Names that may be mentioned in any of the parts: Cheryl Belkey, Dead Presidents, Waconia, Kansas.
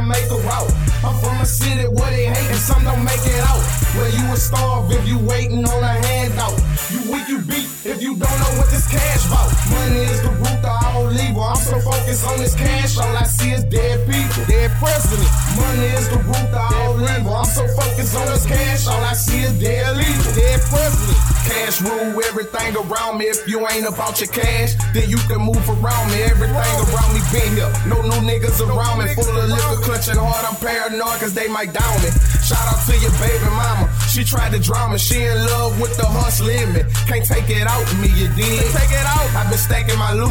to make a route. I'm from a city where they hate and some don't make it out. Well, you a starve if you waiting on a handout. You weak, you beat if you don't know what this cash about. Money is the root of all evil. I'm so focused on this cash, all I see is dead people. Dead presidents. Money is the root of all evil. I'm so focused on this cash, all I see is dead legal. Dead presidents. Cash rule everything around me. If you ain't about your cash, then you can move around me. Everything around me been here. No new niggas around me. Full of liquor, clutching hard. I'm paranoid cause they might down me. Shout out to your baby mama. She tried to drown me. She in love with the hustle in me. Can't take it out of me, you dig? Take it out. I been stacking my loot.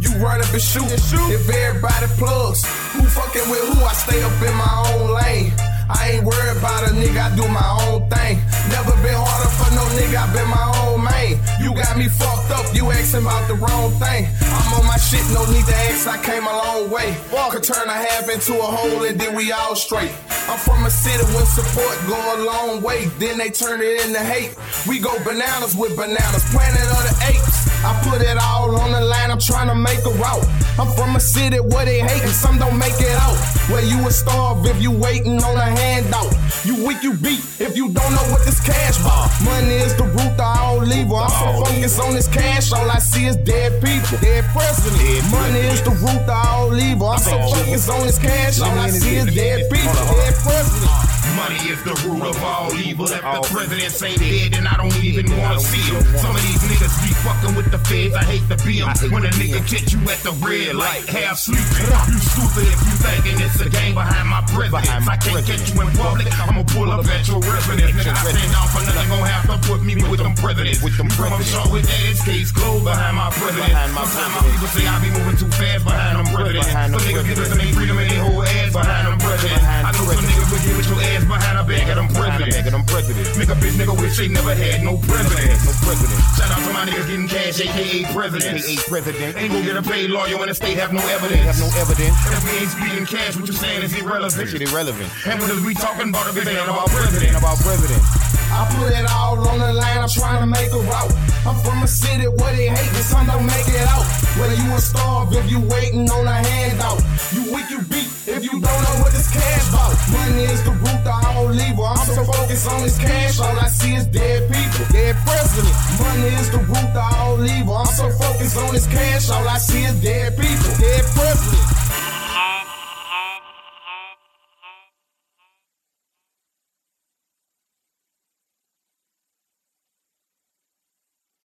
You run up and shoot. If everybody plugs, who fucking with who? I stay up in my own lane. I ain't worried about a nigga, I do my own thing. Never been harder for no nigga, I been my own man. You got me fucked up, you asking about the wrong thing. I'm on my shit, no need to ask, I came a long way. Could turn a half into a whole and then we all straight. I'm from a city where support go a long way, then they turn it into hate. We go bananas with bananas, planet of the apes. I put it all on the line, I'm trying to make a route. I'm from a city where they hate and some don't make it out. Well, you a starve if you waiting on a handout. You weak, you beat if you don't know what this cash about. Money is the root of all evil. I'm so focused on this cash, all I see is dead people. Dead presidents. Money is the root of all evil. I'm so focused on this cash, all I see is dead people. Dead presidents. Money is the root of all evil. If the presidents ain't dead, then I don't even wanna see him. Some of these niggas be fucking with the feds, I hate to be him. When a nigga catch you at the red light, half sleeping. You stupid if you thinking it's a game behind my presidents. I can't catch you in public, I'ma pull up at your residence. Nigga, I stand down for nothing, gon' have to put me with them presidents. I'm sure with that, it's case closed behind my presidents. Sometimes my people say I be moving too fast behind them presidents. Some niggas get us in their freedom and they whole ass behind them presidents. I know some niggas would get with your ass behind a bag of them presidents. Make a bitch nigga wish they never had no presidents. Shout out to my niggas getting cash, aka presidents. Ain't gon' get a paid lawyer when the state have no evidence. If we ain't speaking cash, what you saying is irrelevant. And what is we talking about if it ain't about presidents? I put it all on the line, I'm trying to make a route. I'm from a city where they hate and some don't make it out. Whether you a starve if you waiting on a handout. You weak, you beat if you don't know what this cash about. Money is the root of all evil. I'm so focused on this cash, all I see is dead people. Dead presidents. Money is the root of all evil. I'm so focused on this cash, all I see is dead people. Dead presidents.